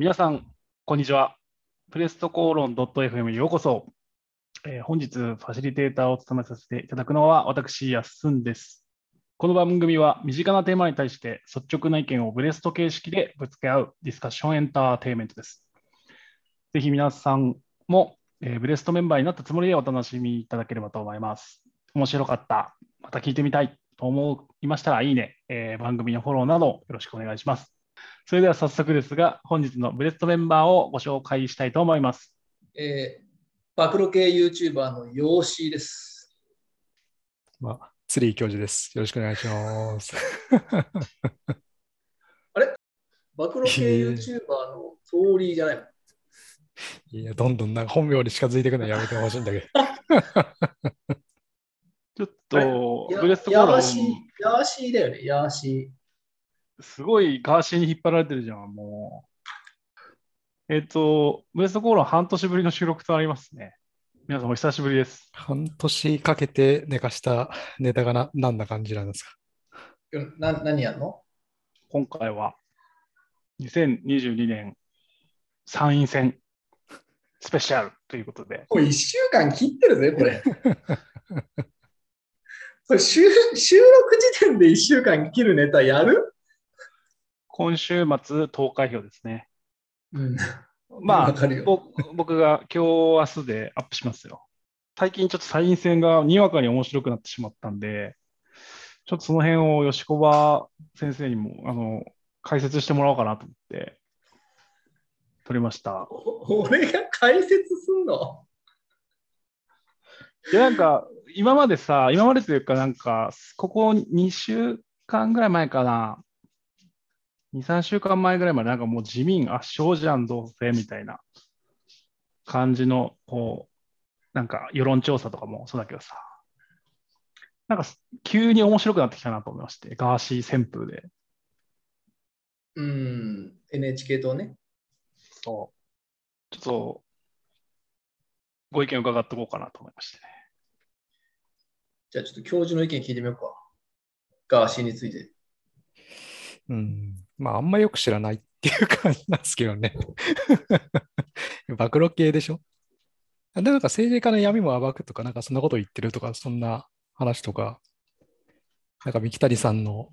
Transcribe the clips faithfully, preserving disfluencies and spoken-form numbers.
皆さん、こんにちは。プレストコーロン .fm へようこそ、えー。本日、ファシリテーターを務めさせていただくのは私、やっすんです。この番組は、身近なテーマに対して率直な意見をブレスト形式でぶつけ合うディスカッションエンターテインメントです。ぜひ皆さんも、えー、ブレストメンバーになったつもりでお楽しみいただければと思います。面白かった、また聞いてみたいと思いましたら、いいね、えー、番組のフォローなどよろしくお願いします。それでは早速ですが、本日のブレストメンバーをご紹介したいと思います。えー、暴露系 YouTuber のヨーシーです。まあ、ツリー教授です。よろしくお願いします。あれ暴露系 YouTuber のトーリーじゃないの？いや、どんどんなんか本名に近づいていくのやめてほしいんだけど。ちょっと、ブレストコーロン。ヤーシー、ヤーシーだよね、ヤーシー。すごいガーシーに引っ張られてるじゃん、もう。えっと、ブレストコーロン半年ぶりの収録となりますね。皆さんお久しぶりです。半年かけて寝かしたネタがな、なんな感じなんですか？な、何やんの？今回はにせんにじゅうにねん参院選スペシャルということで。もういっしゅうかん切ってるぜ、これ。これ収、収録時点でいっしゅうかん切るネタやる？今週末、投開票ですね。うん、まあ、僕が今日、明日でアップしますよ。最近ちょっと参院選がにわかに面白くなってしまったんで、ちょっとその辺を吉小葉先生にもあの解説してもらおうかなと思って、撮りました。俺が解説すんの？いや、なんか、今までさ、今までというか、なんか、ここにしゅうかんぐらい前かな。にさんしゅうかんまえぐらいまでなんかもう自民圧勝じゃんどうせみたいな感じのこうなんか世論調査とかもそうだけどさ、なんか急に面白くなってきたなと思いまして、ガーシー旋風で。うーん、 エヌエイチケー 党ね。そう、ちょっとご意見伺っておこうかなと思いましてね。じゃあちょっと教授の意見聞いてみようか、ガーシーについて。うん、まああんまよく知らないっていう感じなんですけどね。暴露系でしょ。で、なんか政治家の闇も暴くとか、なんかそんなこと言ってるとか、そんな話とか、なんか三木谷さんの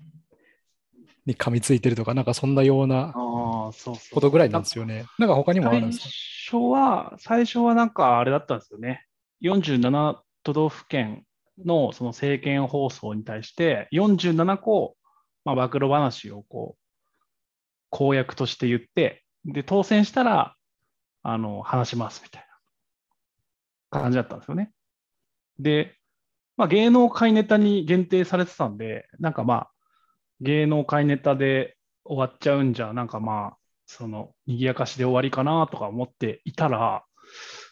に噛みついてるとか、なんかそんなようなことぐらいなんですよね。なんか他にもあるんですか？最初は、最初はなんかあれだったんですよね。よんじゅうなな都道府県のその政見放送に対してよんじゅうななこ、まあ、暴露話をこう公約として言って、で当選したらあの話しますみたいな感じだったんですよね。で、まあ、芸能界ネタに限定されてたんで、なんかまあ芸能界ネタで終わっちゃうんじゃ、なんかまあそのにぎやかしで終わりかなとか思っていたら、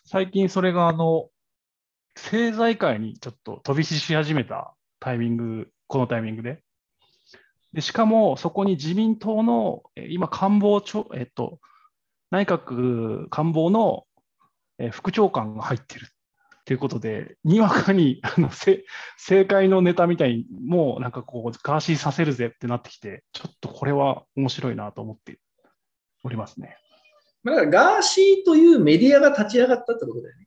最近それがあの政財界にちょっと飛び火し始めたタイミング、このタイミングで。でしかもそこに自民党の今官房長、えっと、内閣官房の副長官が入ってるということで、にわかにあの政界のネタみたいにもうなんかこうガーシーさせるぜってなってきて、ちょっとこれは面白いなと思っておりますね。だからガーシーというメディアが立ち上がったってことだよね。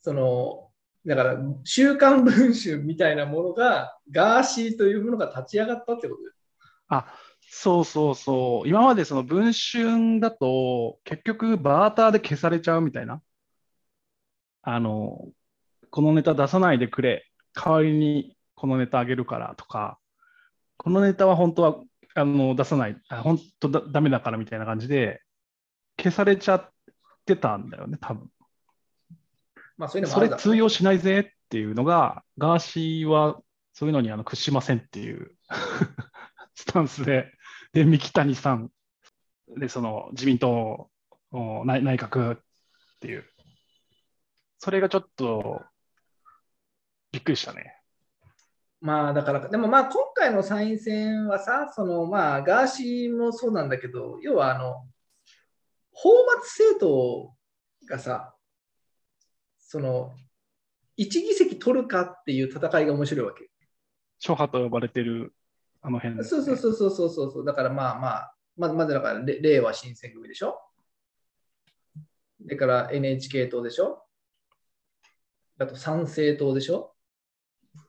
そのだから、週刊文春みたいなものが、ガーシーというものが立ち上がったってことです。あ、そうそうそう。今までその文春だと、結局バーターで消されちゃうみたいな。あの、このネタ出さないでくれ。代わりにこのネタあげるからとか、このネタは本当はあの出さない。本当だ、ダメだからみたいな感じで、消されちゃってたんだよね、多分。まあ、そういうのもあるだろう。それ通用しないぜっていうのが、ガーシーはそういうのにあの屈しませんっていうスタンスで、で三木谷さんでその自民党の内閣っていう、それがちょっとびっくりしたね。まあだから、でもまあ今回の参院選はさ、そのまあガーシーもそうなんだけど、要はあの泡沫政党がさ、そのいち議席取るかっていう戦いが面白いわけ。諸派と呼ばれてるあの辺、ね。そうそうそうそうそうそう。だからまあまあまず、まずだから、れいわ新選組でしょ。でから エヌエイチケー 党でしょ。あと、参政党でしょ。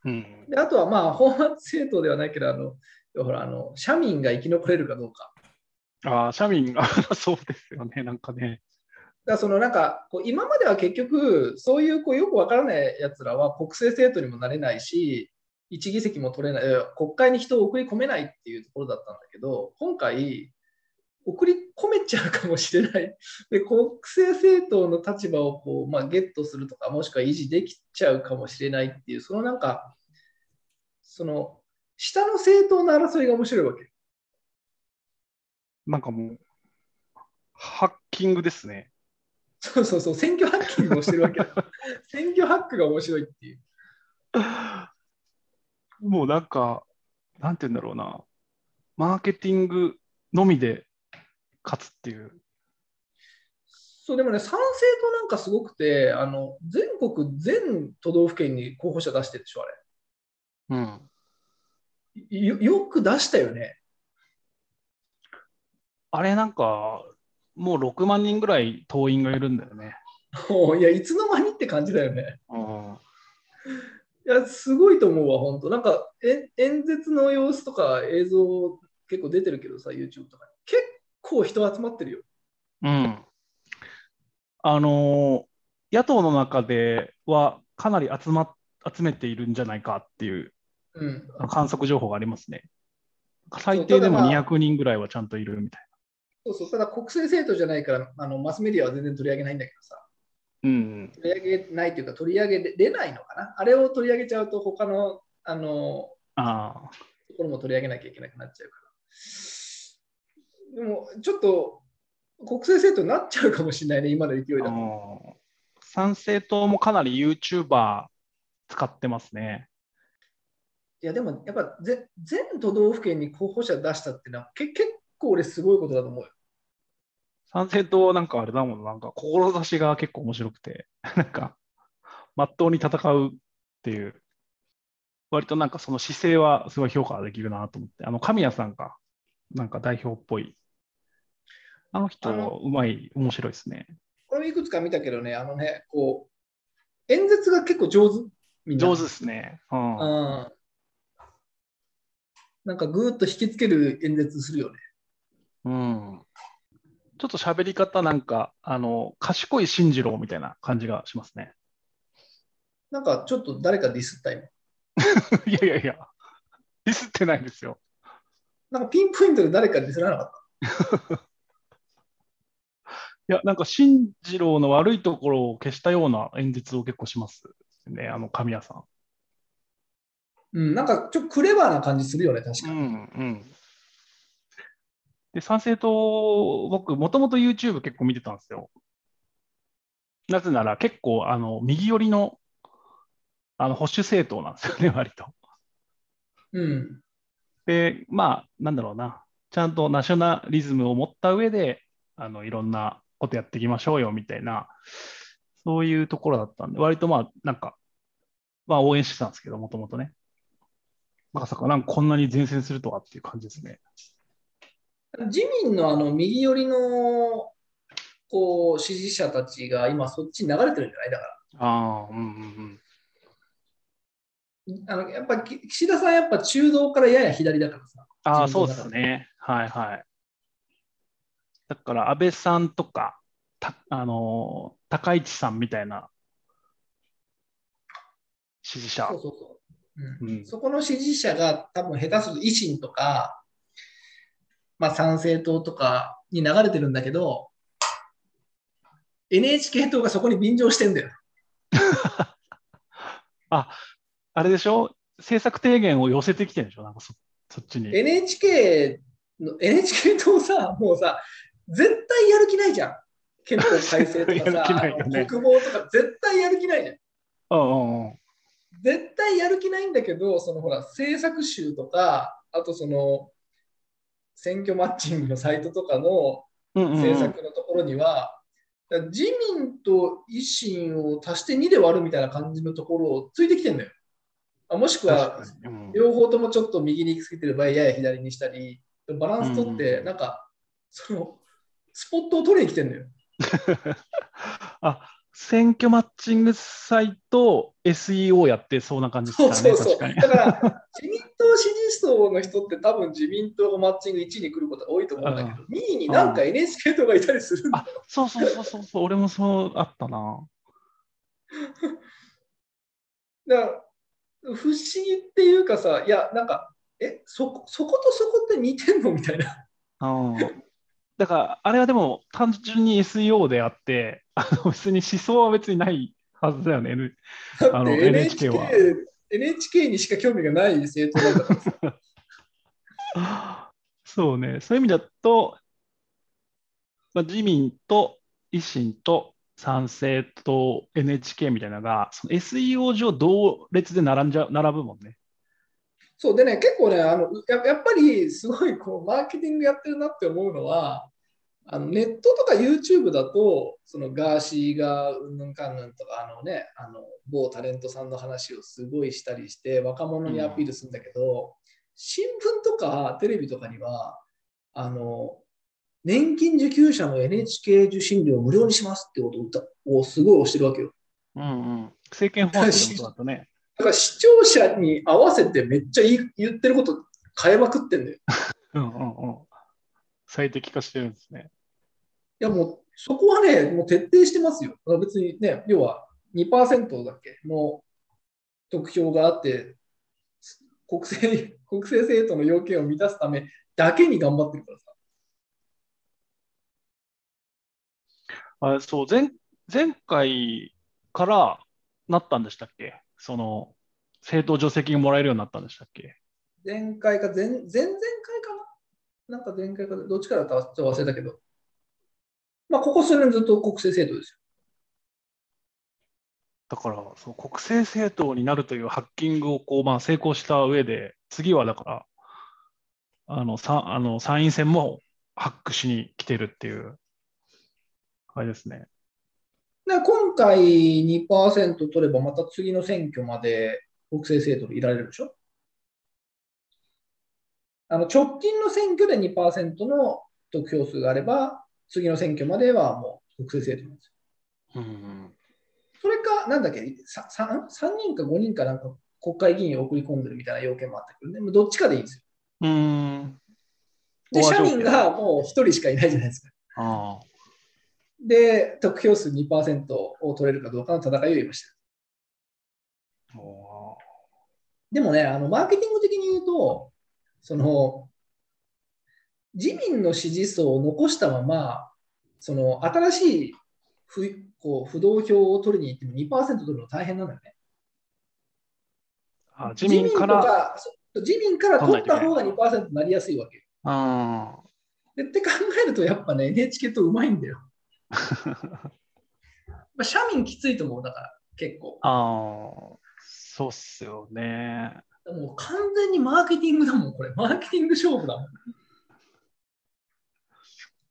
うん、であとは、まあ、法案政党ではないけど、あのほらあの社民が生き残れるかどうか。ああ、社民が、そうですよね、なんかね。だそのなんかこう今までは結局、そういう、こうよくわからないやつらは国政政党にもなれないし、いち議席も取れない、国会に人を送り込めないっていうところだったんだけど、今回、送り込めちゃうかもしれない。で、国政政党の立場をこう、まあ、ゲットするとか、もしくは維持できちゃうかもしれないっていう、そのなんか、その下の政党の争いが面白いわけ。なんかもう、ハッキングですね。そうそうそう、選挙ハッキングをしてるわけだ。選挙ハックが面白いっていう。もうなんか、なんて言うんだろうな、マーケティングのみで勝つっていう。そう、でもね、参政党なんかすごくて、あの全国、全都道府県に候補者出してるでしょ、あれ。うん。よ、よく出したよね。あれなんか、もうろくまんにんぐらい党員がいるんだよね。いや、いつの間にって感じだよね。うん。いやすごいと思うわ、本当。なんかえ演説の様子とか映像結構出てるけどさ、YouTube とか結構人集まってるよ。うん。あのー、野党の中ではかなり集まっ集めているんじゃないかっていう、うん、観測情報がありますね。最低でもにひゃくにんぐらいはちゃんといるみたいな。そうそう、ただ国政政党じゃないからあのマスメディアは全然取り上げないんだけどさ。うん、取り上げないというか取り上げれないのかな、あれを取り上げちゃうと他のあのあところも取り上げなきゃいけなくなっちゃうから、でもちょっと国政政党になっちゃうかもしれないね、今の勢いだと。参政党もかなり YouTuber 使ってますね。いやでもやっぱぜ全都道府県に候補者出したってのはけ結構俺すごいことだと思うよ。参政党なんかあれだもん、なんか志が結構面白くて、なんかまっとうに戦うっていう、割となんかその姿勢はすごい評価できるなと思って、あの神谷さんがなんか代表っぽい、あの人はうまい、面白いですね。これもいくつか見たけどね、あのね、こう演説が結構上手、みんな上手ですね。うん。うん、なんかぐーっと引きつける演説するよね。うん。ちょっと喋り方なんかあの賢い進次郎みたいな感じがしますね。なんかちょっと誰かディスった今。いやいやいや、ディスってないですよ。なんかピンポイントで誰かディスらなかった。いやなんか進次郎の悪いところを消したような演説を結構しますね、あの神谷さん。うん、なんかちょっとクレバーな感じするよね、確かに。うんうん。で参政党、僕、もともと YouTube 結構見てたんですよ。なぜなら、結構あの右寄りの、あの保守政党なんですよね、割と。うん、で、まあ、なんだろうな、ちゃんとナショナリズムを持った上であのいろんなことやっていきましょうよみたいな、そういうところだったんで、割とまあ、なんか、まあ、応援してたんですけど、もともとね。まさか、なんかこんなに前線するとはっていう感じですね。自民 の, あの右寄りのこう支持者たちが今そっちに流れてるんじゃないだから。あ、うんうんうん、あのやっぱ岸田さんやっぱ中道からやや左だからさ。ああ、そうですね。はいはい。だから安倍さんとかたあの高市さんみたいな支持者。そうそうそう、うんうん。そこの支持者が多分下手すると維新とか。まあ、参政党とかに流れてるんだけど エヌエイチケー 党がそこに便乗してんだよ。あ、あれでしょ、政策提言を寄せてきてるんでしょ、なんか そ, そっちに エヌエイチケー の エヌエイチケー 党さ、もうさ絶対やる気ないじゃん、憲法改正とかさ、ね、国防とか絶対やる気ないじゃん。うんうんうん、絶対やる気ないんだけど、そのほら政策集とか、あとその選挙マッチングのサイトとかの政策のところには、うんうんうん、自民と維新を足してにで割るみたいな感じのところをついてきてるんだよ。もしくは、うん、両方ともちょっと右に行き過ぎてる場合やや左にしたり、バランス取って、うん、なんかそのスポットを取りに来てんのよ。あ、選挙マッチングサイト エスイーオー やってそうな感じですからね。そうそうそう、確かに。だから自民党支持層の人って多分自民党がマッチングいちいに来ることが多いと思うんだけど、にいになんか エヌエスケー 党がいたりするんだよ。あ、そうそうそうそうそう、俺もそうあったな。だから不思議っていうかさ、いやなんかえそこそことそこって似てんのみたいな。あだからあれはでも単純に エスイーオー であって、あの別に思想は別にないはずだよね。 N、あの エヌエイチケー は エヌエイチケー にしか興味がない政党だからそうね、そういう意味だと、まあ、自民と維新と賛成と エヌエイチケー みたいなのがその エスイーオー 上同列で並んじゃ並ぶもんね。そうでね、結構ね、あの や, やっぱりすごいこうマーケティングやってるなって思うのは、あのネットとか YouTube だとそのガーシーがうんぬんかんぬんとか、あの、ね、あの某タレントさんの話をすごいしたりして若者にアピールするんだけど、うん、新聞とかテレビとかにはあの年金受給者の エヌエイチケー 受信料を無料にしますってことをすごい推してるわけよ。うんうん、政権放送のことだとね。だから視聴者に合わせてめっちゃ言ってること変えまくってんだよ。うんうんうん。最適化してるんですね。いやもうそこはね、もう徹底してますよ。別にね、要は にパーセント だっけの得票があって、国政、国政政党の要件を満たすためだけに頑張ってるからさ。あ、そう、前、前回からなったんでしたっけ？その政党助成金もらえるようになったんでしたっけ？前回か前、前々回かな、なんか前回かどっちからだったか忘れたけど、まあ、ここ数年ずっと国政政党ですよ。だからそう、国政政党になるというハッキングをこう、まあ、成功した上で、次はだからあのさあの参院選もハックしに来てるっていうあれですね。で今回 にパーセント 取ればまた次の選挙まで国政政党でいられるでしょ。あの直近の選挙で にパーセント の得票数があれば次の選挙まではもう国政政党なんですよ。うん、それかなんだっけ さんにんかごにんかなんか国会議員を送り込んでるみたいな要件もあったけどね、もうどっちかでいいんですよ。うんで社民がもうひとりしかいないじゃないですか。ああで、得票数 にパーセント を取れるかどうかの戦いを言いました。おでもね、あの、マーケティング的に言うと、その、自民の支持層を残したまま、その、新しい不、こう不動票を取りに行っても にパーセント 取るの大変なんだよね。あ、自民から。自民から取った方が にパーセント になりやすいわけ。あでって考えると、やっぱね、エヌエイチケー とうまいんだよ。まあ、社民きついと思う。だから結構ああそうっすよね。もう完全にマーケティングだもんこれ。マーケティング勝負だもん。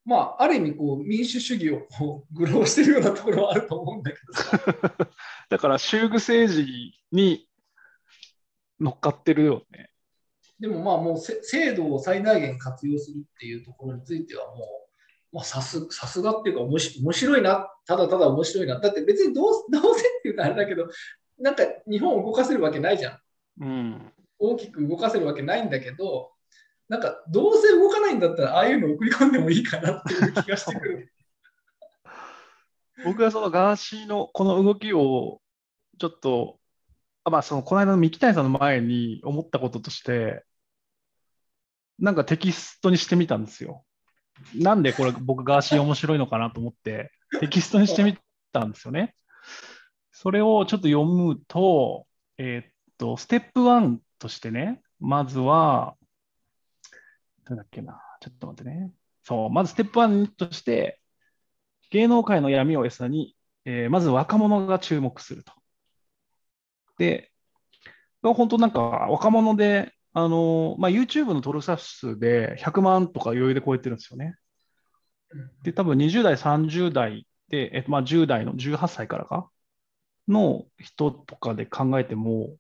まあある意味こう民主主義をこう愚弄してるようなところはあると思うんだけどだから修具政治に乗っかってるよね。でもまあもう制度を最大限活用するっていうところについてはもうまあ、さす、さすがっていうか、おもし、面白いな、ただただ面白いな。だって別にどう、どうせっていうとあれだけど、なんか日本を動かせるわけないじゃん。うん、大きく動かせるわけないんだけど、なんかどうせ動かないんだったら、ああいうの送り込んでもいいかなっていう気がしてくる。僕はそのガーシーのこの動きを、ちょっと、あまあ、そのこの間の三木谷さんの前に思ったこととして、なんかテキストにしてみたんですよ。なんでこれ僕ガーシー面白いのかなと思ってテキストにしてみたんですよね。それをちょっと読むと、えー、っとステップワンとしてね、まずはなんだっけな、ちょっと待ってね。そう、まずステップワンとして芸能界の闇を餌に、えー、まず若者が注目すると。で、本当なんか若者で。あのまあ、YouTube の登録者数でひゃくまんとか余裕で超えてるんですよね。で、多分にじゅう代、さんじゅう代で、えっとまあ、じゅう代のじゅうはっさいからかの人とかで考えても、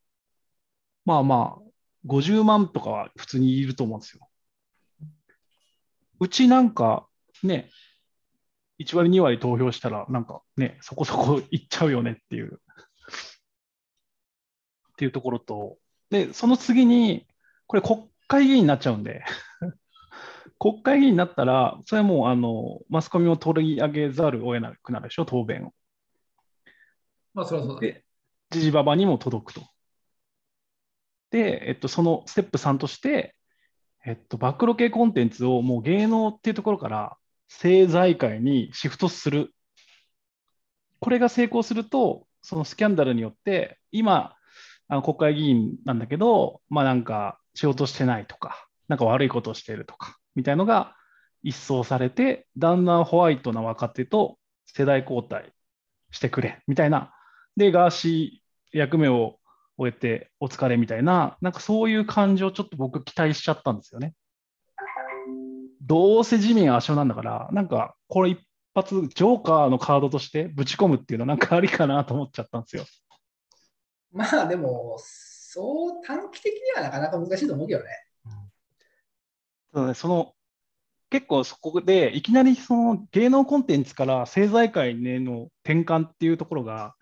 まあまあ、ごじゅうまんとかは普通にいると思うんですよ。うちなんかね、いち割、に割投票したら、なんかね、そこそこいっちゃうよねっていう、っていうところと、で、その次に、これ国会議員になっちゃうんで、国会議員になったら、それはもうあのマスコミを取り上げざるを得なくなるでしょ、答弁を。まあ、それはそうだ。で、ジジババにも届くと。で、えっと、そのステップさんとして、えっと、暴露系コンテンツをもう芸能っていうところから政財界にシフトする。これが成功すると、そのスキャンダルによって、今、あの国会議員なんだけど、まあなんか仕事してないとか、なんか悪いことをしているとか、みたいなのが一掃されて、だんだんホワイトな若手と世代交代してくれ、みたいな。で、ガーシー役目を終えてお疲れみたいな、なんかそういう感じをちょっと僕期待しちゃったんですよね。どうせ自民圧勝なんだから、なんかこれ一発ジョーカーのカードとしてぶち込むっていうのなんかありかなと思っちゃったんですよ。まあでも、そう短期的にはなかなか難しいと思うけどね。うん、その結構そこでいきなりその芸能コンテンツから政財界の転換っていうところが、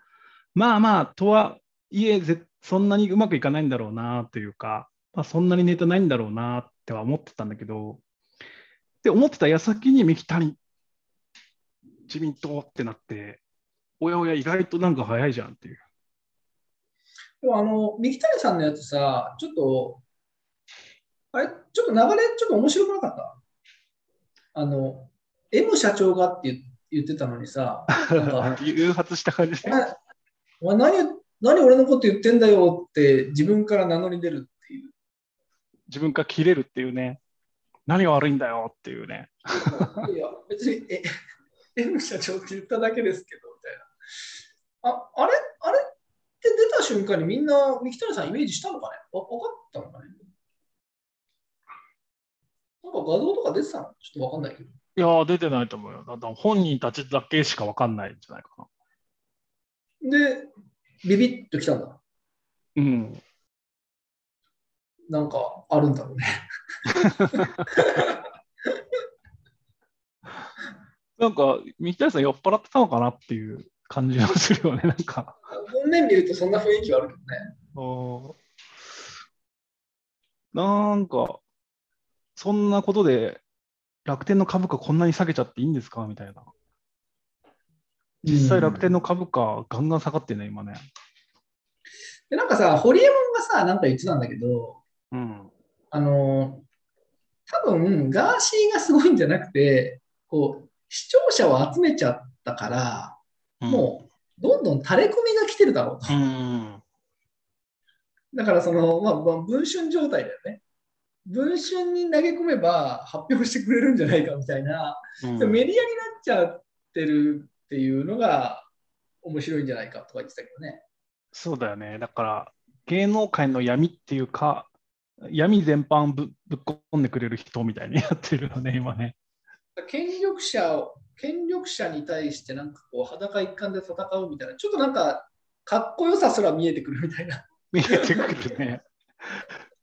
まあまあとはいえ絶対そんなにうまくいかないんだろうなというか、まあ、そんなにネタないんだろうなっては思ってたんだけど、で思ってた矢先に三木谷自民党ってなって、おやおや意外となんか早いじゃんっていう。でもあの三木谷さんのやつさ、ちょっとあれちょっと流れちょっと面白くなかった。あの M 社長がって 言, 言ってたのにさ、なんか誘発した感じで。お前何何俺のこと言ってんだよって自分から名乗り出るっていう、自分から切れるっていうね、何が悪いんだよっていうね。いや別にえ M 社長って言っただけですけどみたいな。ああれあれって出た瞬間にみんな三木谷さんイメージしたのかね、分かったのかね、なんか画像とか出てたのちょっと分かんないけど。いや出てないと思うよ。だから本人たちだけしか分かんないんじゃないかな。でビビッときたんだ。うん。なんかあるんだろうね。なんか三木谷さん酔っ払ってたのかなっていう感じがするよね。なんか。本年見るとそんな雰囲気はあるけどね。なんかそんなことで楽天の株価こんなに下げちゃっていいんですかみたいな。実際楽天の株価ガンガン下がってね今ね。でなんかさ堀江門がさなんか言ってたんだけど、うん、あの多分ガーシーがすごいんじゃなくてこう視聴者を集めちゃったから、うん、もうどんどん垂れ込みが来てるだろうと、うん、だからその、まあ、文春状態だよね。文春に投げ込めば発表してくれるんじゃないかみたいな、うん、メディアになっちゃってるっていうのが面白いんじゃないかとか言ってたけどね。そうだよね。だから芸能界の闇っていうか闇全般 ぶ, ぶっ込んでくれる人みたいにやってるよね今ね。権力者を権力者に対してなんかこう裸一貫で戦うみたいな、ちょっとなんかかっこよさすら見えてくるみたいな。見えてくるね。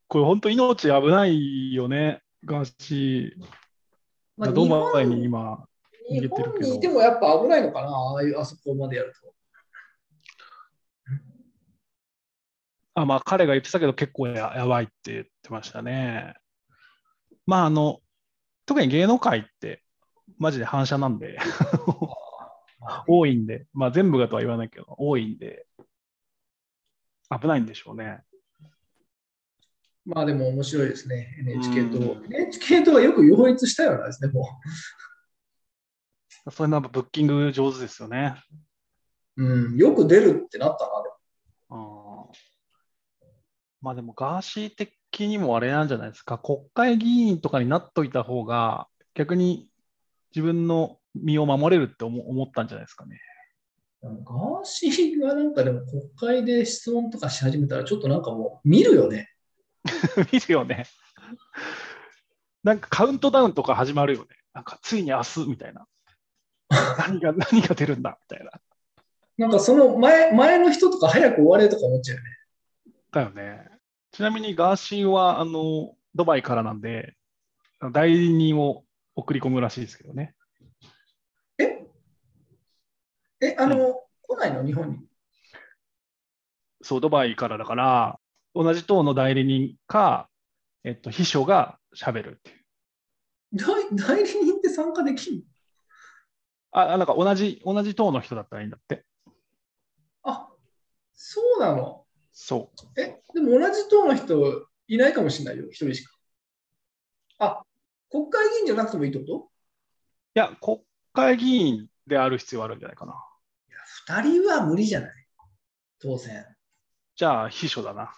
これ本当命危ないよねガーシー。まあ、どう前に今。日本にいてもやっぱ危ないのかな、ああいうあそこまでやると。あ、まあ彼が言ってたけど結構 や, やばいって言ってましたね。まああの特に芸能界ってマジで反射なんで多いんで、まあ全部がとは言わないけど多いんで危ないんでしょうね。まあでも面白いですね エヌエイチケー と エヌエイチケー とはよく擁立したようなんですねもう。それなんかブッキング上手ですよね。うん、よく出るってなったな。でもあまあでもガーシー的にもあれなんじゃないですか。国会議員とかになっといた方が逆に自分の身を守れるって思ったんじゃないですかね。ガーシーがなんかでも国会で質問とかし始めたらちょっとなんかもう見るよね。見るよね。なんかカウントダウンとか始まるよね。なんかついに明日みたいな。何が何が出るんだみたいな。なんかその 前, 前の人とか早く終われとか思っちゃうよね。だよね。ちなみにガーシーはあのドバイからなんで代理人を送り込むらしいですけどね。え、あの、うん、来ないの日本に。そう、ドバイからだから、同じ党の代理人か、えっと、秘書が喋るっていう。代理人って参加できる？あ、なんか同じ、同じ党の人だったらいいんだって。あ、そうなの？そう。え、でも同じ党の人いないかもしれないよ、一人しか。あ、国会議員じゃなくてもいいってこと？いや、国会議員である必要あるんじゃないかな。いや、ふたりは無理じゃない？当選。じゃあ、秘書だな。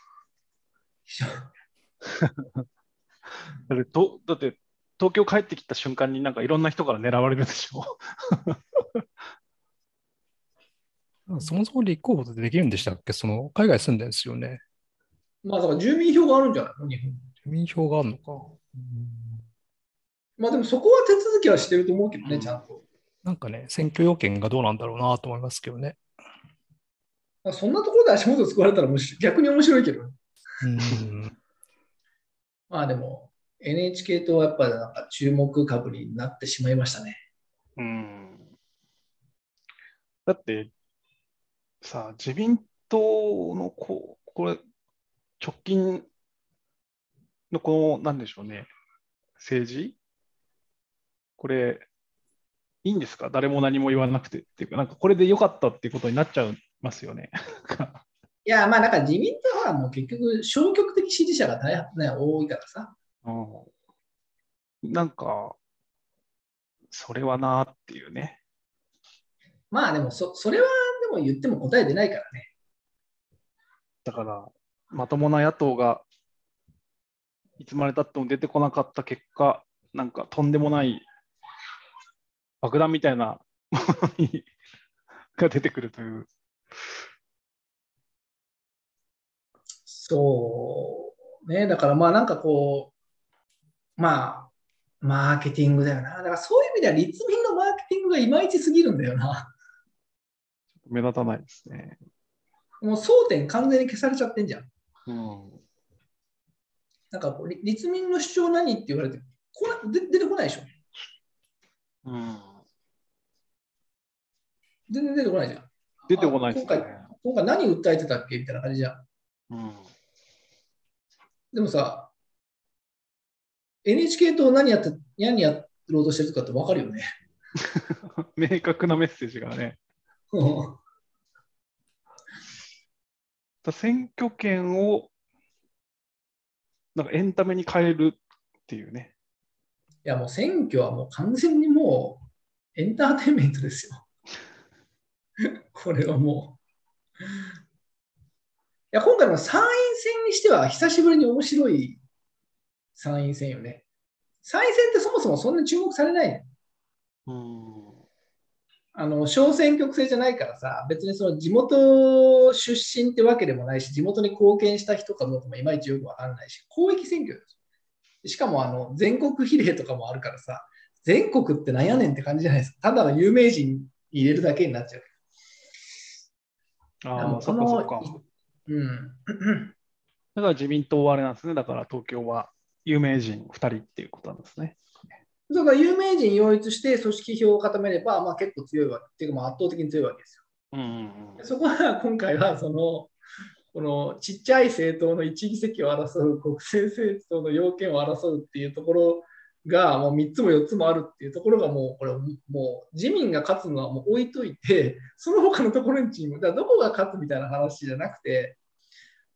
秘書。だって、と、だって東京帰ってきた瞬間になんかいろんな人から狙われるでしょ。そもそも立候補ってできるんでしたっけ？その海外住んでるんですよね。まあだから住民票があるんじゃないの？日本住民票があるのか。うん、まあでもそこは手続きはしてると思うけどね、うん、ちゃんと。なんかね、選挙要件がどうなんだろうなと思いますけどね。そんなところで足元を救われたら逆に面白いけど。うんまあでも。エヌエイチケー とはやっぱりなんか注目株になってしまいましたね。うん。だってさあ、自民党のこうこれ直近のこのなんでしょうね、政治これいいんですか？誰も何も言わなくてっていうか、なんかこれで良かったっていうことになっちゃいますよね。いやまあなんか自民党はもう結局消極的支持者が大半、ね、多いからさ。うん、なんかそれはなーっていうね。まあでも そ, それはでも言っても答え出ないからね。だからまともな野党がいつまでたっても出てこなかった結果、なんかとんでもない爆弾みたいなものが出てくるという。そうね。だからまあなんかこうまあ、マーケティングだよな。だからそういう意味では立民のマーケティングがいまいちすぎるんだよな。目立たないですね。もう争点完全に消されちゃってんじゃん。うん、なんかこう立民の主張何って言われてこ出てこないでしょ。うん、全然出てこないじゃん。出てこないですね。今回、今回何訴えてたっけみたいな感じじゃん。うん、でもさ、エヌエイチケー と何やって、何やろうとしてるかって分かるよね。明確なメッセージがね。選挙権をなんかエンタメに変えるっていうね。いやもう選挙はもう完全にもうエンターテインメントですよ。これはもう。いや今回の参院選にしては久しぶりに面白い。参院選よね。参院選ってそもそもそんなに注目されない、うん、あの小選挙区制じゃないからさ、別にその地元出身ってわけでもないし、地元に貢献した人かどうかもいまいちよくわからないし、広域選挙です。しかもあの全国比例とかもあるからさ、全国ってなんやねんって感じじゃないですか。ただの有名人入れるだけになっちゃう。ああ、そっかそっか。うん、だから自民党はあれなんですね。だから東京は有名人ふたりっていうことなんですね。だから有名人擁立して組織票を固めれば、まあ、結構強いわけっていうか、まあ圧倒的に強いわけですよ。うんうんうん、そこは今回はそのこのちっちゃい政党のいち議席を争う、国政政党の要件を争うっていうところがもうみっつもよっつもあるっていうところが、もうこれもう自民が勝つのはもう置いといて、その他のところにチームだからどこが勝つみたいな話じゃなくて、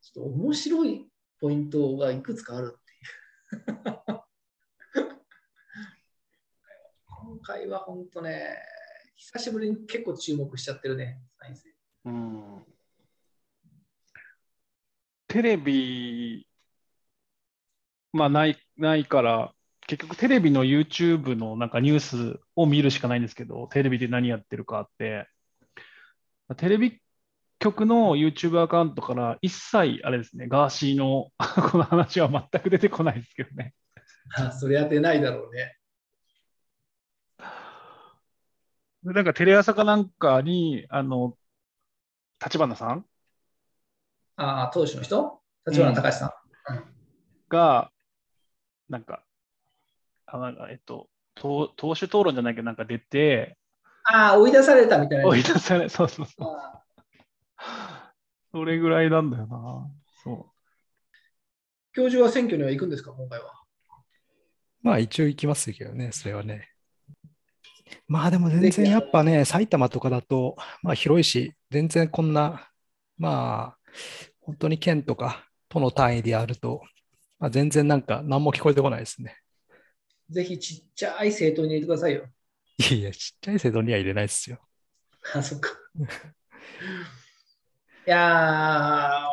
ちょっと面白いポイントがいくつかある。今回は本当ね、久しぶりに結構注目しちゃってるね、うん、テレビ、まあない、ないから、結局テレビの YouTube のなんかニュースを見るしかないんですけど、テレビで何やってるかって、テレビ局の YouTube アカウントから一切あれですね、ガーシーのこの話は全く出てこないですけどね。あ、それは出ないだろうね。なんかテレ朝かなんかにあの立花さん、あ、当時の人、立花隆さん、うん、がなんかあ、えっと、党首討論じゃないけどなんか出て、ああ、追い出されたみたいな。追い出され、そうそうそう。それぐらいなんだよな。そう。教授は選挙には行くんですか、今回は。まあ、一応行きますけどね、それはね。まあ、でも全然やっぱね、埼玉とかだと、まあ、広いし、全然こんな、まあ、本当に県とか都の単位でやると、まあ、全然なんか何も聞こえてこないですね。ぜひちっちゃい政党に入れてくださいよ。いやいや、ちっちゃい政党には入れないですよ。あ、そっか。いや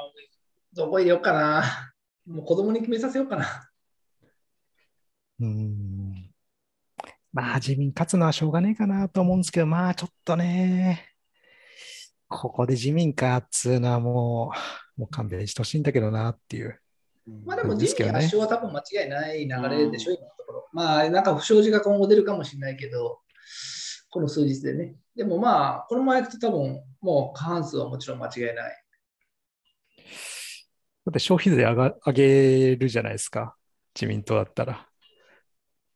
ー、どこ入れようかな。もう子供に決めさせようかな。うーん。まあ、自民勝つのはしょうがねえかなと思うんですけど、まあ、ちょっとね、ここで自民かっつうのはもう、もう勘弁してほしいんだけどなっていう。まあでも自民圧勝は多分間違いない流れでしょ、うん、今のところ。まあなんか不祥事が今後出るかもしれないけど、この数日でね。でもまあ、このままいくと多分もう過半数はもちろん間違いない。だって消費税上が、上げるじゃないですか、自民党だったら。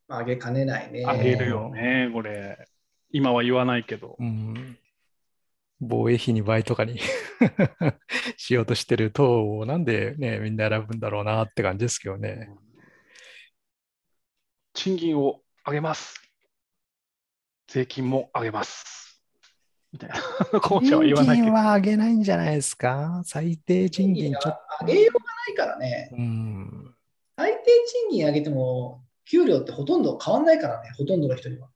まあ、上げかねないね。上げるよね、これ。今は言わないけど。うん、防衛費にばいとかにしようとしてる党をなんで、ね、みんな選ぶんだろうなって感じですけどね。賃金を上げます。税金も上げます。みたいな。こうちゃんは言わないけど。賃金は上げないんじゃないですか。最低賃金ちょっと。上げようがないからね。うん。最低賃金上げても給料ってほとんど変わんないからね、ほとんどの人には。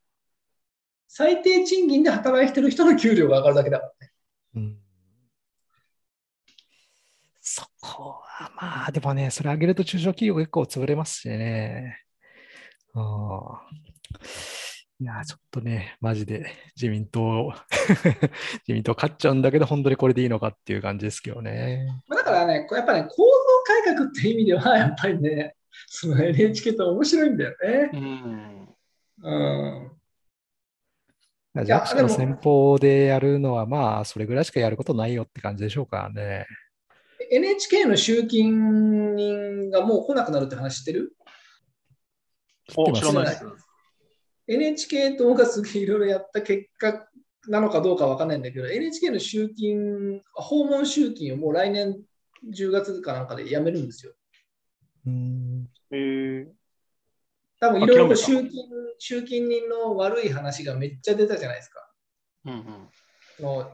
最低賃金で働いてる人の給料が上がるだけだからね。うん、そこはまあ、でもね、それ上げると中小企業結構潰れますしね。あ、いや、ちょっとね、マジで自民党、自民党勝っちゃうんだけど、本当にこれでいいのかっていう感じですけどね。だからね、やっぱり、ね、構造改革っていう意味では、やっぱりね、その エヌエイチケー って面白いんだよね。うん。うん、弱者の先方でやるのは、まあ、それぐらいしかやることないよって感じでしょうかね。エヌエイチケー の集金人がもう来なくなるって話知ってる？知らない。エヌエイチケー 党がすげえいろいろやった結果なのかどうか分かんないんだけど、エヌエイチケー の集金、訪問集金をもう来年じゅうがつかなんかでやめるんですよ。うーん、えー多分いろいろ集金、集金人の悪い話がめっちゃ出たじゃないですか。うんうん、その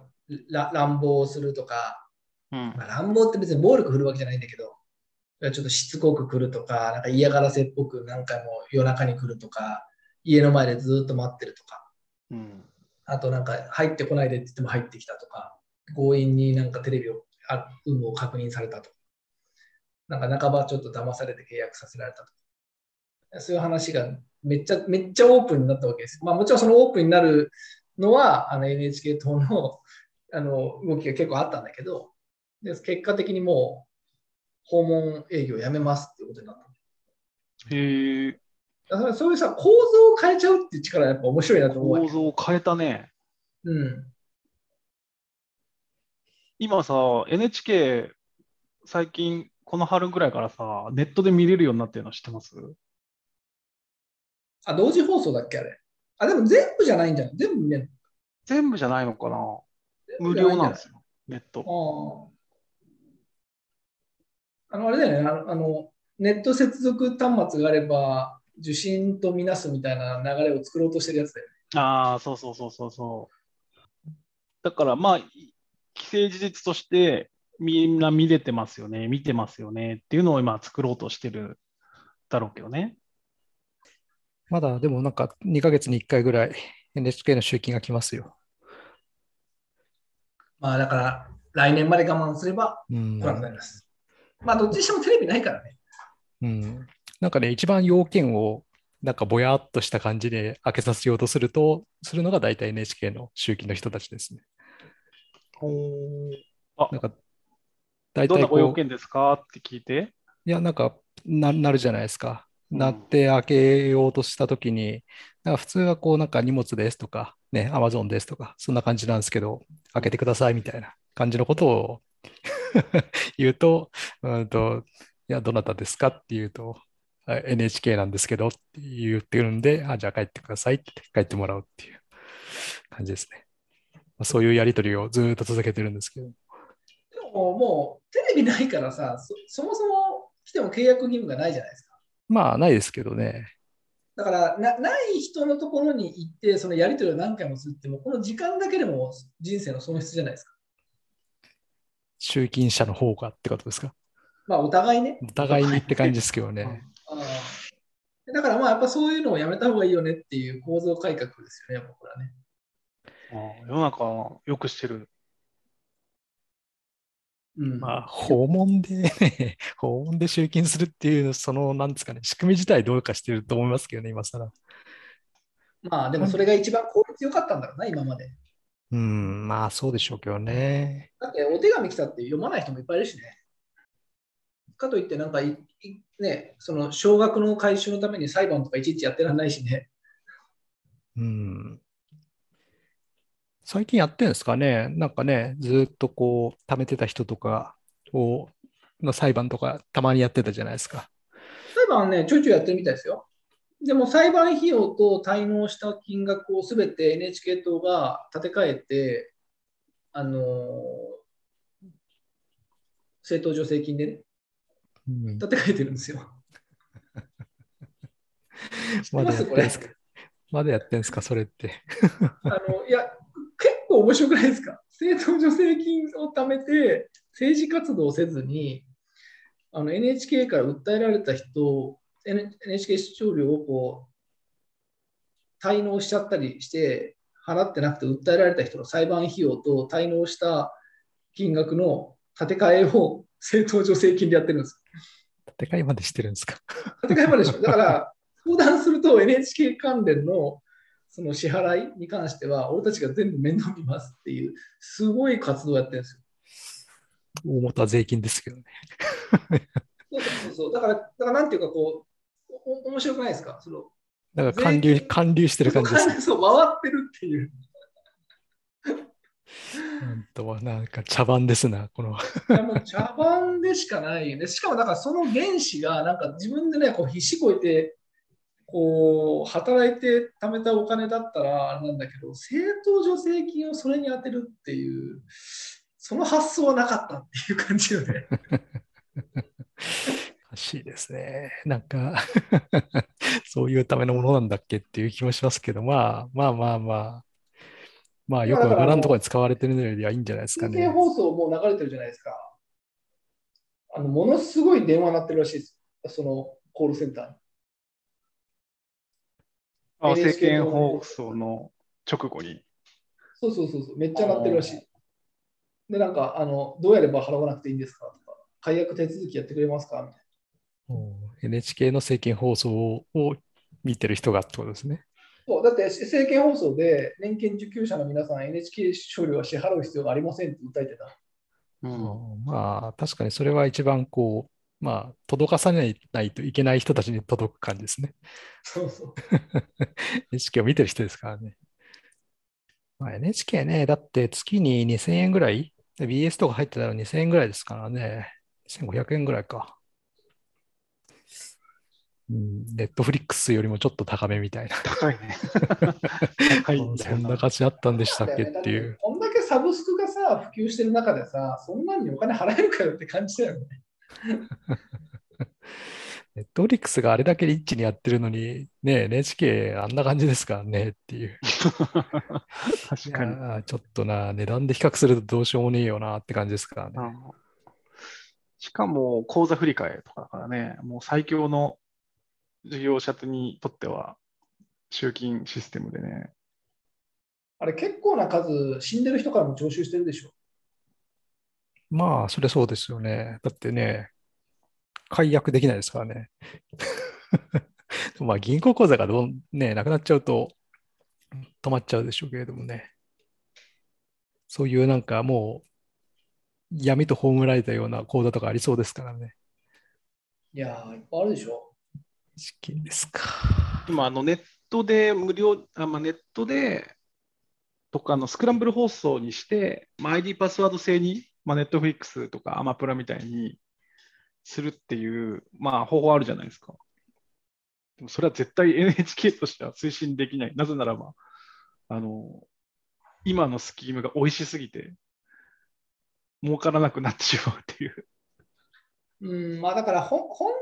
ら乱暴をするとか、うんまあ、乱暴って別に暴力振るわけじゃないんだけど、ちょっとしつこく来るとか、なんか嫌がらせっぽく何回も夜中に来るとか、家の前でずっと待ってるとか、うん、あとなんか入ってこないでって言っても入ってきたとか、強引になんかテレビを有無を確認されたとか、なんか半ばちょっと騙されて契約させられたとか。そういう話がめっちゃめっちゃオープンになったわけです。まあ、もちろんそのオープンになるのはあの エヌエイチケー 党の、 あの動きが結構あったんだけど、で結果的にもう訪問営業をやめますっていうことになった。へえ。だからそういうさ、構造を変えちゃうっていう力はやっぱ面白いなと思う。構造を変えたね。うん。今さ、エヌエイチケー 最近この春ぐらいからさ、ネットで見れるようになってるの知ってます？あ、同時放送だっけあれ。あ、でも全部じゃないんじゃない？全部見れるの？全部じゃないのかな？無料なんですよ、ネット。あ, あの、あれだよねあの、ネット接続端末があれば、受信とみなすみたいな流れを作ろうとしてるやつだよね。ああ、そうそうそうそうそう。だから、まあ、既成事実として、みんな見れてますよね、見てますよねっていうのを今、作ろうとしてるだろうけどね。まだでもなんかにかげつにいっかいぐらい エヌエイチケー の集金が来ますよ。まあだから来年まで我慢すれば来なくなります。まあどっちにしてもテレビないからね。うん。なんかね、一番要件をなんかぼやっとした感じで開けさせようとすると、するのが大体 エヌエイチケー の集金の人たちですね。おあ、なんか大体こう、どんなご要件ですかって聞いて。いや、なんか な, なるじゃないですか。なって開けようとしたときに、なんか普通はこうなんか荷物ですとか、ね、Amazon ですとか、そんな感じなんですけど、開けてくださいみたいな感じのことを言うと、うんと、いや、どなたですかって言うと、エヌエイチケー なんですけどって言ってるんで、あ、じゃあ帰ってくださいって帰ってもらうっていう感じですね。そういうやり取りをずっと続けてるんですけど。でももうテレビないからさ、そ, そもそも来ても契約義務がないじゃないですか。まあないですけどね。だからな、ない人のところに行って、そのやり取りを何回もするっても、この時間だけでも人生の損失じゃないですか。集金者の方がってことですか。まあお互いね。お互いにって感じですけどね。あ、だからまあやっぱそういうのをやめた方がいいよねっていう構造改革ですよね、やっぱこれはね。世の中よくしてる。うん、まあ訪問で、ね、訪問で集金するっていうそのなんですかね、仕組み自体どうかしてると思いますけどね、今更。まあでもそれが一番効率よかったんだろうな、今まで。うん、まあそうでしょうけどね。だってお手紙来たって読まない人もいっぱいいるしね。かといってなんかいいね、その少額の回収のために裁判とかいちいちやってらんないしね。うん。最近やってるんですかね、なんかね、ずっとこう、貯めてた人とかを、の裁判とか、たまにやってたじゃないですか。裁判はね、ちょいちょいやってるみたいですよ。でも、裁判費用と滞納した金額をすべて エヌエイチケー 党が立て替えて、あのー、政党助成金でね、うん、立て替えてるんですよ。まだやってるんですか、まだやってるんですか、それって。あの、いや面白くないですか。政党助成金を貯めて政治活動をせずにあの エヌエイチケー から訴えられた人 エヌエイチケー 視聴料をこう滞納しちゃったりして払ってなくて訴えられた人の裁判費用と滞納した金額の立て替えを政党助成金でやってるんです。立て替えまでしてるんですか。立て替えまでしょ。だから相談すると エヌエイチケー 関連のその支払いに関しては俺たちが全部面倒見ますっていうすごい活動をやってるんですよ。大元は税金ですけどね。そうそうそう、だからだからなんていうかこうお面白くないですか。そのだから還流還流してる感じです、ね。そう回ってるっていう。なんとはなんか茶番ですなこの。もう茶番でしかないよね。しかもだからその原資がなんか自分でねこう必死こいて。こう働いて貯めたお金だったらあれなんだけど、政党助成金をそれに充てるっていうその発想はなかったっていう感じよね。おかしいですね。なんかそういうためのものなんだっけっていう気もしますけど、まあまあまあまあまあよくわからんところに使われてるのよりはいいんじゃないですかね。衛星放送も流れてるじゃないですか。あのものすごい電話になってるらしいです。そのコールセンターに。あ、政見放送の直後に。そうそうそうそう、めっちゃなってるらしい。で、なんかあの、どうやれば払わなくていいんですかとか、解約手続きやってくれますかみたいな。エヌエイチケー の政見放送を見てる人がってことですね。そうだって、政見放送で年金受給者の皆さん、エヌエイチケー 賞料は支払う必要がありませんって訴えてた。うん、まあ、確かにそれは一番こう。まあ、届かさないといけない人たちに届く感じですね。そうそう。エヌエイチケー を見てる人ですからね。まあ、エヌエイチケー ね、だって月ににせんえんぐらい、ビーエス とか入ってたらにせんえんぐらいですからね、せんごひゃくえんぐらいか。ネットフリックスよりもちょっと高めみたいな。高いね。高いんだよな。そんな価値あったんでしたっけっていう。こんだけサブスクがさ、普及してる中でさ、そんなにお金払えるかよって感じだよね。ネットフリックスがあれだけリッチにやってるのに、ね、エヌエイチケー あんな感じですからねっていう。確かに。ちょっとな、値段で比較するとどうしようもねえよなって感じですからね。あ、しかも、口座振り替えとかだからね、もう最強の事業者にとっては、集金システムでね。あれ、結構な数、死んでる人からも徴収してるでしょ。まあ、それそうですよね。だってね、解約できないですからね。まあ、銀行口座がどん、ね、なくなっちゃうと止まっちゃうでしょうけれどもね。そういうなんかもう、闇と葬られたような口座とかありそうですからね。いやー、いっぱいあるでしょ。資金ですか。今、あのネットで無料、あ、まあ、ネットでとかのスクランブル放送にして、まあ、アイディー パスワード制に。まあ、ネットフリックスとかアマプラみたいにするっていう、まあ、方法あるじゃないですか。でもそれは絶対 エヌエイチケー としては推進できない。なぜならば、あの今のスキームが美味しすぎて儲からなくなってしまうっていう。うんまあ、だからほ本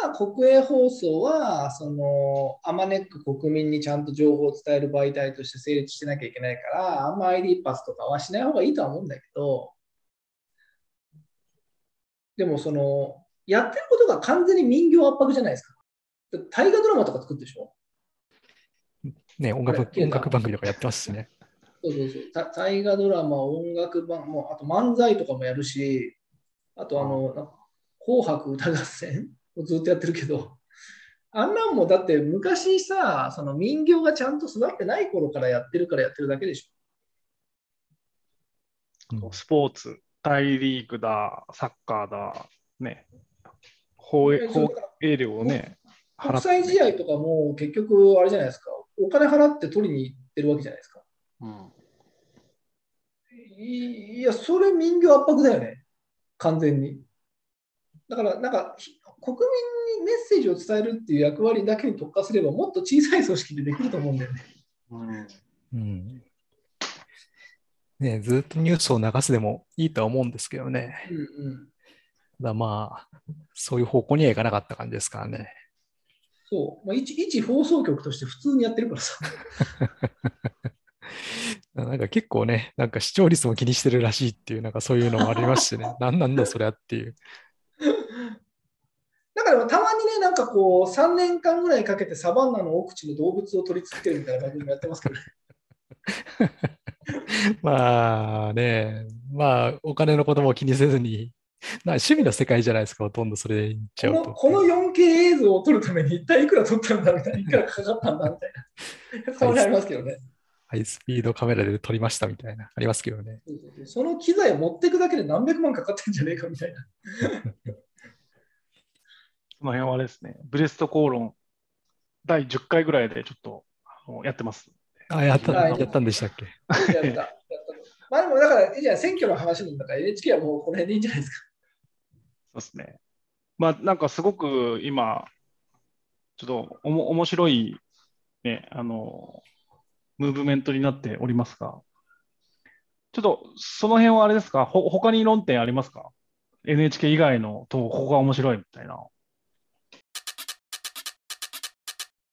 当は国営放送はそのあまねく国民にちゃんと情報を伝える媒体として成立してなきゃいけないから、あんま アイディー パスとかはしない方がいいとは思うんだけど、でもそのやってることが完全に民業圧迫じゃないですか。大河ドラマとか作ってるでしょ、ね、音楽、音楽番組とかやってますしね。そうそうそう、大河ドラマ、音楽番もう、あと漫才とかもやるし、あとあのなんか紅白歌合戦をずっとやってるけど、あんなんもだって昔さ、その民業がちゃんと育ってない頃からやってるからやってるだけでしょ。スポーツ、大リーグだ、サッカーだ、ね、放映料をね、国際試合とかも結局あれじゃないですか、お金払って取りに行ってるわけじゃないですか。うん、いや、それ民業圧迫だよね、完全に。だからなんか国民にメッセージを伝えるっていう役割だけに特化すればもっと小さい組織でできると思うんだよね。うんうんね、ずっとニュースを流すでもいいとは思うんですけどね、うんうん、ただまあそういう方向にはいかなかった感じですからね。そう、まあ、一, 一放送局として普通にやってるからさなんか結構ね、なんか視聴率も気にしてるらしいっていう、なんかそういうのもありますしねなんなんだそりゃっていう。だからたまにね、なんかこうさんねんかんぐらいかけてサバンナの奥地の動物を取り付けるみたいな感じもやってますけどまあね、まあお金のことも気にせずに、な趣味の世界じゃないですか、ほとんどそれいっちゃうと。この、この よんケー 映像を撮るために一体いくら撮ったんだみたいな、いくらかかったんだみたいな、そうなりますけどね。ハイスピードカメラで撮りましたみたいな、ありますけどね。その機材を持っていくだけで何百万かかってんじゃねえかみたいな。その辺はあれですね、ブレスト口論、だいじゅっかいぐらいでちょっとやってます。あ、やった、やったんでしたっけ。やった、やった。まあでもだから、じゃあ選挙の話なんだから エヌエイチケー はもうこの辺でいいんじゃないですか。そうですね。まあなんかすごく今、ちょっとおも面白いね、あの、ムーブメントになっておりますが、ちょっとその辺はあれですか、ほ他に論点ありますか？ エヌエイチケー 以外のとここが面白いみたいな。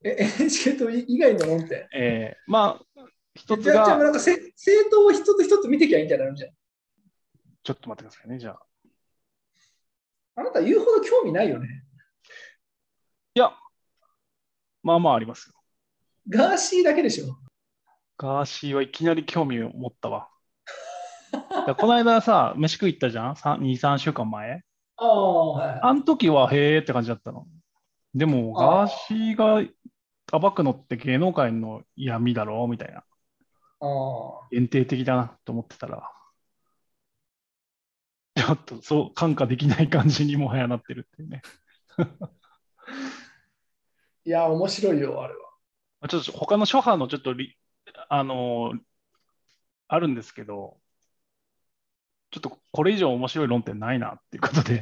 え エヌエイチケー と以外の論点、えー、まあ一つがなんか政党を一つ一つ見てきゃいいんじゃないの？じゃあちょっと待ってくださいね。じゃああなた言うほど興味ないよね。いやまあまあありますよ。ガーシーだけでしょ。ガーシーはいきなり興味を持ったわ。だこの間さ、飯食い行ったじゃん、に、さんしゅうかんまえ。ああ、はい。あの時は、へえって感じだったの。でも、ガーシーが暴くのって芸能界の闇だろうみたいな。ああ。限定的だなと思ってたら、ちょっとそう、感化できない感じにもはやなってるっていうね。いや、面白いよ、あれは。ちょっと他の諸派のちょっとリ、あのあるんですけど、ちょっとこれ以上面白い論点ないなっていうことで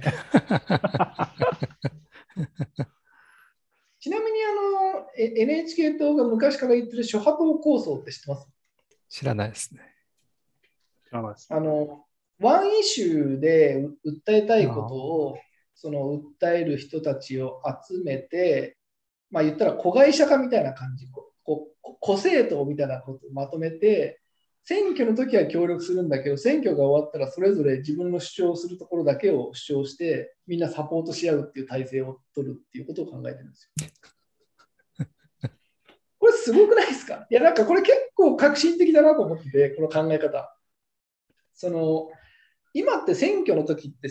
ちなみにあの エヌエイチケー 党が昔から言ってる諸派党構想って知ってます？知らないですね。知らないですね。あのワンイシューで訴えたいことをその訴える人たちを集めて、まあ言ったら子会社化みたいな感じ、こう個政党みたいなことをまとめて、選挙の時は協力するんだけど、選挙が終わったらそれぞれ自分の主張するところだけを主張して、みんなサポートし合うっていう体制を取るっていうことを考えてるんですよ。これすごくないですか？いやなんかこれ結構革新的だなと思ってて、この考え方。その今って選挙の時って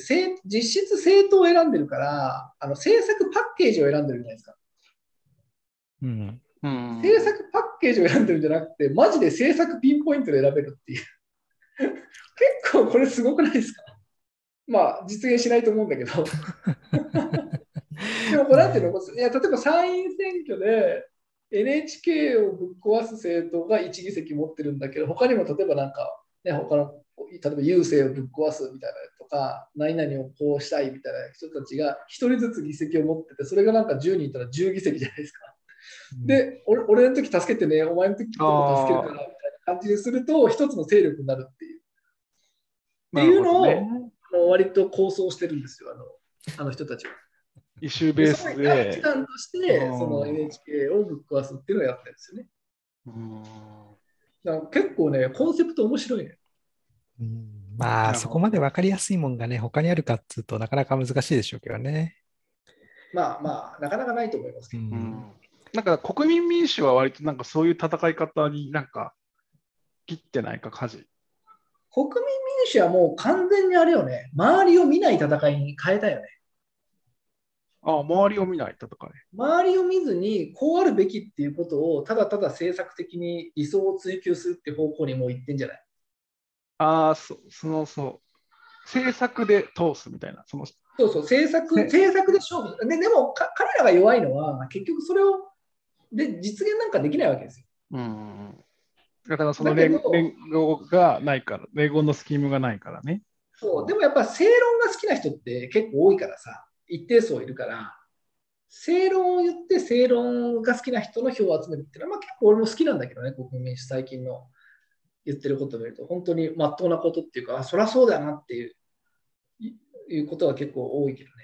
実質政党を選んでるから、あの政策パッケージを選んでるじゃないですか。うんうん、政策パッケージを選んでるんじゃなくて、マジで政策ピンポイントで選べるっていう結構これすごくないですか？まあ実現しないと思うんだけどでもこれなんていうの、いや例えば参院選挙で エヌエイチケー をぶっ壊す政党がいちぎせき持ってるんだけど、他にも例えばなんか、ね、他の例えば郵政をぶっ壊すみたいなとか、何々をこうしたいみたいな人たちがひとりずつ議席を持ってて、それがなんかじゅうにんいたらじゅうぎせきじゃないですか。で、うん、俺, 俺の時助けてね、お前の時助けるからみたいな感じにすると一つの勢力になるっていう、っていうのを割と構想してるんですよ、あの、あの人たちは。一周ベースで。一段としてその エヌエイチケー をぶっ壊すっていうのをやってるんですよね。うん、結構ね、コンセプト面白いね。うん、まあそこまで分かりやすいもんがね、他にあるかっつうとなかなか難しいでしょうけどね。まあまあなかなかないと思いますけど、うん、なんか国民民主は割となんかそういう戦い方になんか切ってないか、家事。国民民主はもう完全にあれよね、周りを見ない戦いに変えたよね。ああ、周りを見ない戦い。周りを見ずにこうあるべきっていうことをただただ政策的に理想を追求するって方向にもういってんじゃない。ああ、そのそう政策で通すみたいな、そのそうそう政策、ね、政策で勝負で。でもか彼らが弱いのは結局それをで実現なんかできないわけですよ。うん。だからその連合がないから、連合のスキームがないからね。そうでもやっぱ正論が好きな人って結構多いからさ、一定層いるから正論を言って正論が好きな人の票を集めるっていうのは、まあ、結構俺も好きなんだけどね、国民主最近の。言ってることを見ると本当に真っ当なことっていうか、あ、そりゃそうだなっていう、いうことは結構多いけどね。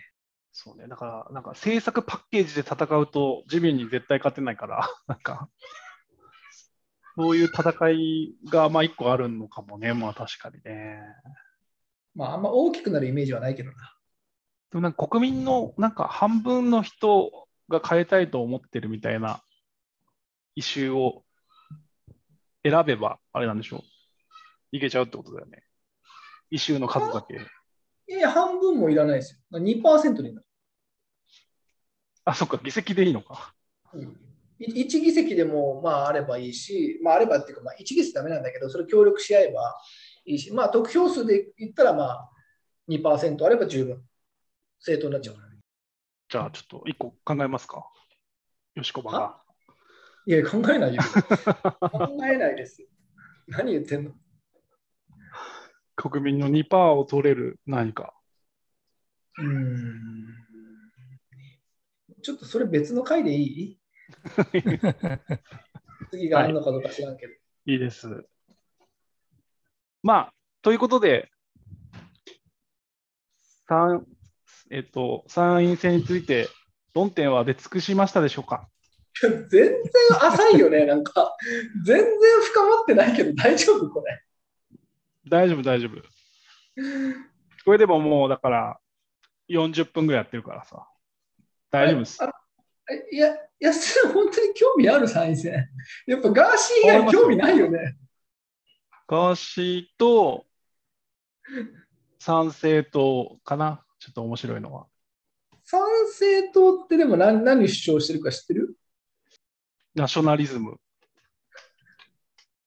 そうね、だからなんか政策パッケージで戦うと自民に絶対勝てないからなんかそういう戦いがまあ一個あるのかもね。まあ確かにね。まああんま大きくなるイメージはないけどな。でもなんか国民のなんか半分の人が変えたいと思ってるみたいなイシューを選べば、あれなんでしょう、いけちゃうってことだよね。イシューの数だけ。いや、半分もいらないですよ。にパーセント になる。あ、そっか、議席でいいのか。うん、いち議席でも、まあ、あればいいし、まあ、あればっていうか、まあ、いち議席ダメなんだけど、それ協力し合えばいいし、まあ、得票数で言ったら、まあ、にパーセント あれば十分、正当になっちゃうからね。じゃあ、ちょっといっこ考えますか。よしこばが。いや、考えないよ。考えないです。何言ってんの。国民の にパーセント を取れる何か。うーん。ちょっとそれ別の回でいい次があるのかどうか知らんけど、はい。いいです。まあ、ということで、参、えっと、参院選について論点は出尽くしましたでしょうか。全然浅いよね、なんか全然深まってないけど大丈夫これ。大丈夫大丈夫。これでももうだからよんじゅっぷんぐらいやってるからさ、大丈夫です。いやいや、本当に興味ある参院選。やっぱガーシー以外興味ないよね。ガーシーと参政党かな、ちょっと面白いのは。参政党ってでも 何, 何主張してるか知ってる？ナショナリズム、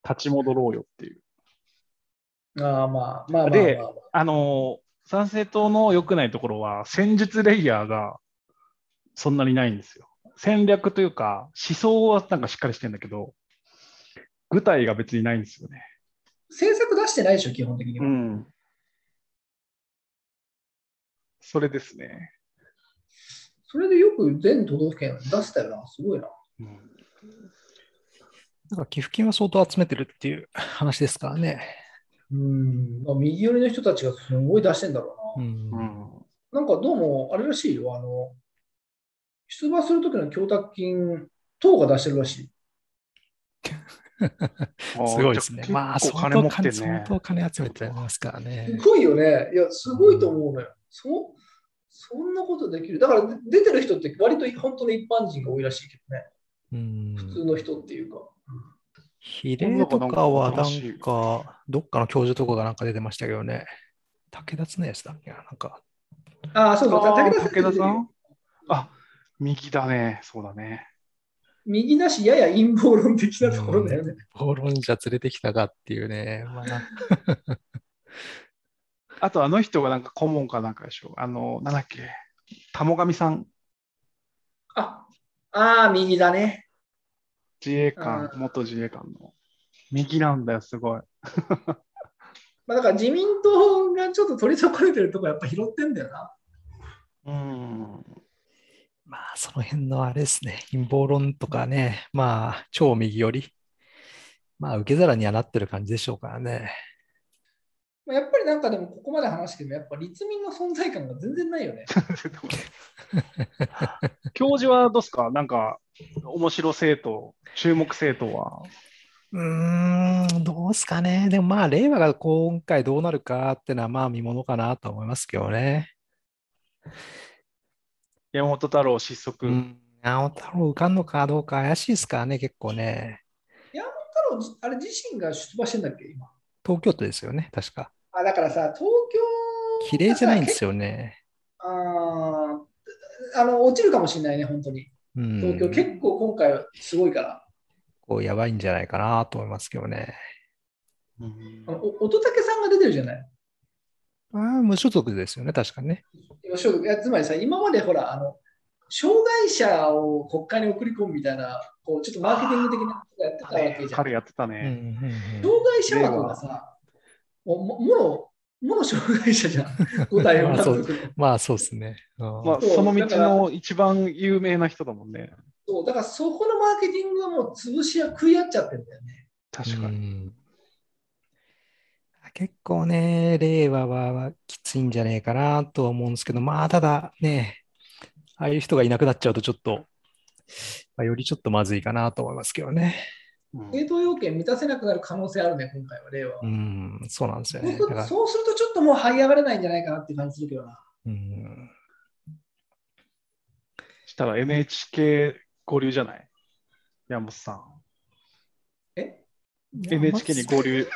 立ち戻ろうよっていう。ああ、まあまあまあ、まあ。で、あの、参政党の良くないところは、戦術レイヤーがそんなにないんですよ。戦略というか、思想はなんかしっかりしてるんだけど、具体が別にないんですよね。政策出してないでしょ、基本的には。うん。それですね。それでよく全都道府県出したよな、すごいな。うん、なんか寄付金は相当集めてるっていう話ですからね。うん、右寄りの人たちがすごい出してんだろうな。うん、なんかどうもあれらしいよ、あの出馬するときの供託金、党が出してるらしい。すごいですね。まあ、相当金集めてますからね。すごいよね。いや、すごいと思うのよ。うん、そ, そんなことできる。だから出てる人って、割と本当の一般人が多いらしいけどね。うん、普通の人っていうか、比例とかはなんかどっかの教授とかがなんか出てましたけどね。武田綱やつだっけな、なんか。ああ、そうそう、武田さん。武田さん。あ、右だね、そうだね。右だし、やや陰謀論的なところだよね。陰謀論じゃ連れてきたかっていうね。まあ、あとあの人がなんか顧問かなんかでしょ。あの、なんだっけ、田母神さん。あ。ああ、右だね。自衛官、元自衛官の。右なんだよ、すごい。まあだから自民党がちょっと取り損ねてるとこやっぱ拾ってんだよな。うん。まあ、その辺のあれですね、陰謀論とかね、まあ、超右寄りまあ受け皿にはなってる感じでしょうからね。やっぱりなんかでもここまで話してもやっぱ立民の存在感が全然ないよね。教授はどうですか？なんか面白政党、注目政党は。うーん、どうですかね。でもまあ令和が今回どうなるかってのはまあ見ものかなと思いますけどね。山本太郎失速。うん、山本太郎受かんのかどうか怪しいですからね結構ね。山本太郎あれ自身が出馬してんだっけ今。東京都ですよね確か。あ、だからさ東京綺麗じゃないんですよね。ああ、あの落ちるかもしれないね本当に。うん、東京結構今回すごいから。こうやばいんじゃないかなと思いますけどね。うん、あの乙武さんが出てるじゃない。ああ、無所属ですよね確かね。無所属、いやつまりさ今までほらあの障害者を国会に送り込むみたいなこうちょっとマーケティング的なことやってたわけじゃん。彼やってたね。うんうんうん、障害者枠がさもろもろ障害者じゃん。まあそう、まあ、そうですね。あ、まあ、その道の一番有名な人だもんね。そうだからそこのマーケティングがもう潰しや食い合っちゃってるんだよね。確かに。うん、結構ね令和はきついんじゃねえかなとは思うんですけど、まあただねああいう人がいなくなっちゃうとちょっと、まあ、よりちょっとまずいかなと思いますけどね。政党要件満たせなくなる可能性あるね今回は令和。うん、そうなんですよね。そうするとちょっともう這い上がれないんじゃないかなって感じするけどな。うん。したら エヌエイチケー 合流じゃない？山本さん。え？ エヌエイチケー に合流。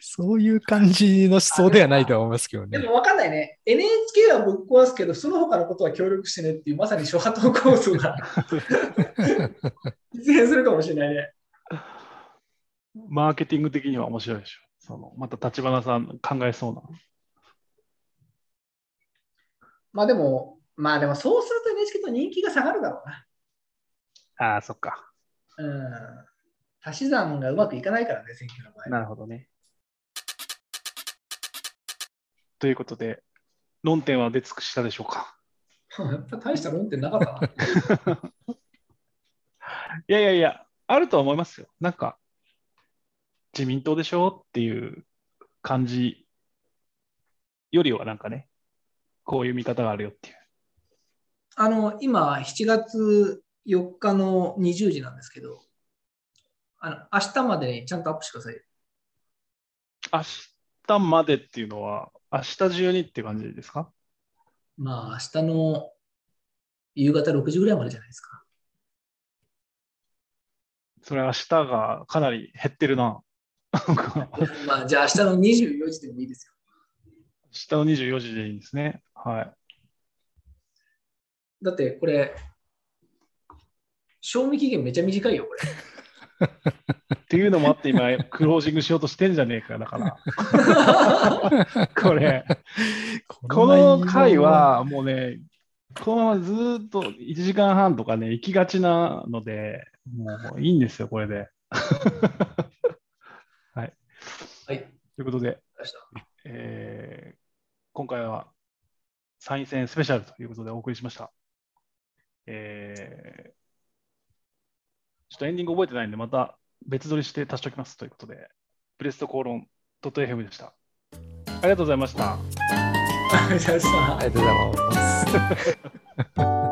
そういう感じの思想ではないとは思いますけどね。でも分かんないね。エヌエイチケー はぶっ壊すけど、その他のことは協力してねっていう、まさに諸派闘構想が実現するかもしれないね。マーケティング的には面白いでしょ。そのまた立花さん考えそうな。まあでも、まあでもそうすると エヌエイチケー と人気が下がるだろうな。ああ、そっか。うん。足し算がうまくいかないからね、選挙の場合。なるほどね。ということで、論点は出尽くしたでしょうか。やっぱ大した論点なかったな。いやいやいや、あるとは思いますよ。なんか、自民党でしょっていう感じよりは、なんかね、こういう見方があるよっていう。あの、今、しちがつよっかのにじゅうじなんですけど、あの明日までにちゃんとアップしてください。明日までっていうのは、明日中にって感じですか？まあ、明日の夕方ろくじぐらいまでじゃないですか。それ明日がかなり減ってるな。まあ、じゃあ明日のにじゅうよじでもいいですよ。明日のにじゅうよじでいいんですね。はい。だってこれ、賞味期限めちゃ短いよ、これ。っていうのもあって今クロージングしようとしてんじゃねえかだからこれこの回はもうねこのままずっといちじかんはんとかね行きがちなのでもういいんですよこれではい、はい、ということで、えー、今回は参院選スペシャルということでお送りしました。えーちょっとエンディング覚えてないんで、また別撮りして足しておきますということで、ブレストコーロン.fm でした。ありがとうございました。ありがとうございました。ありがとうございます。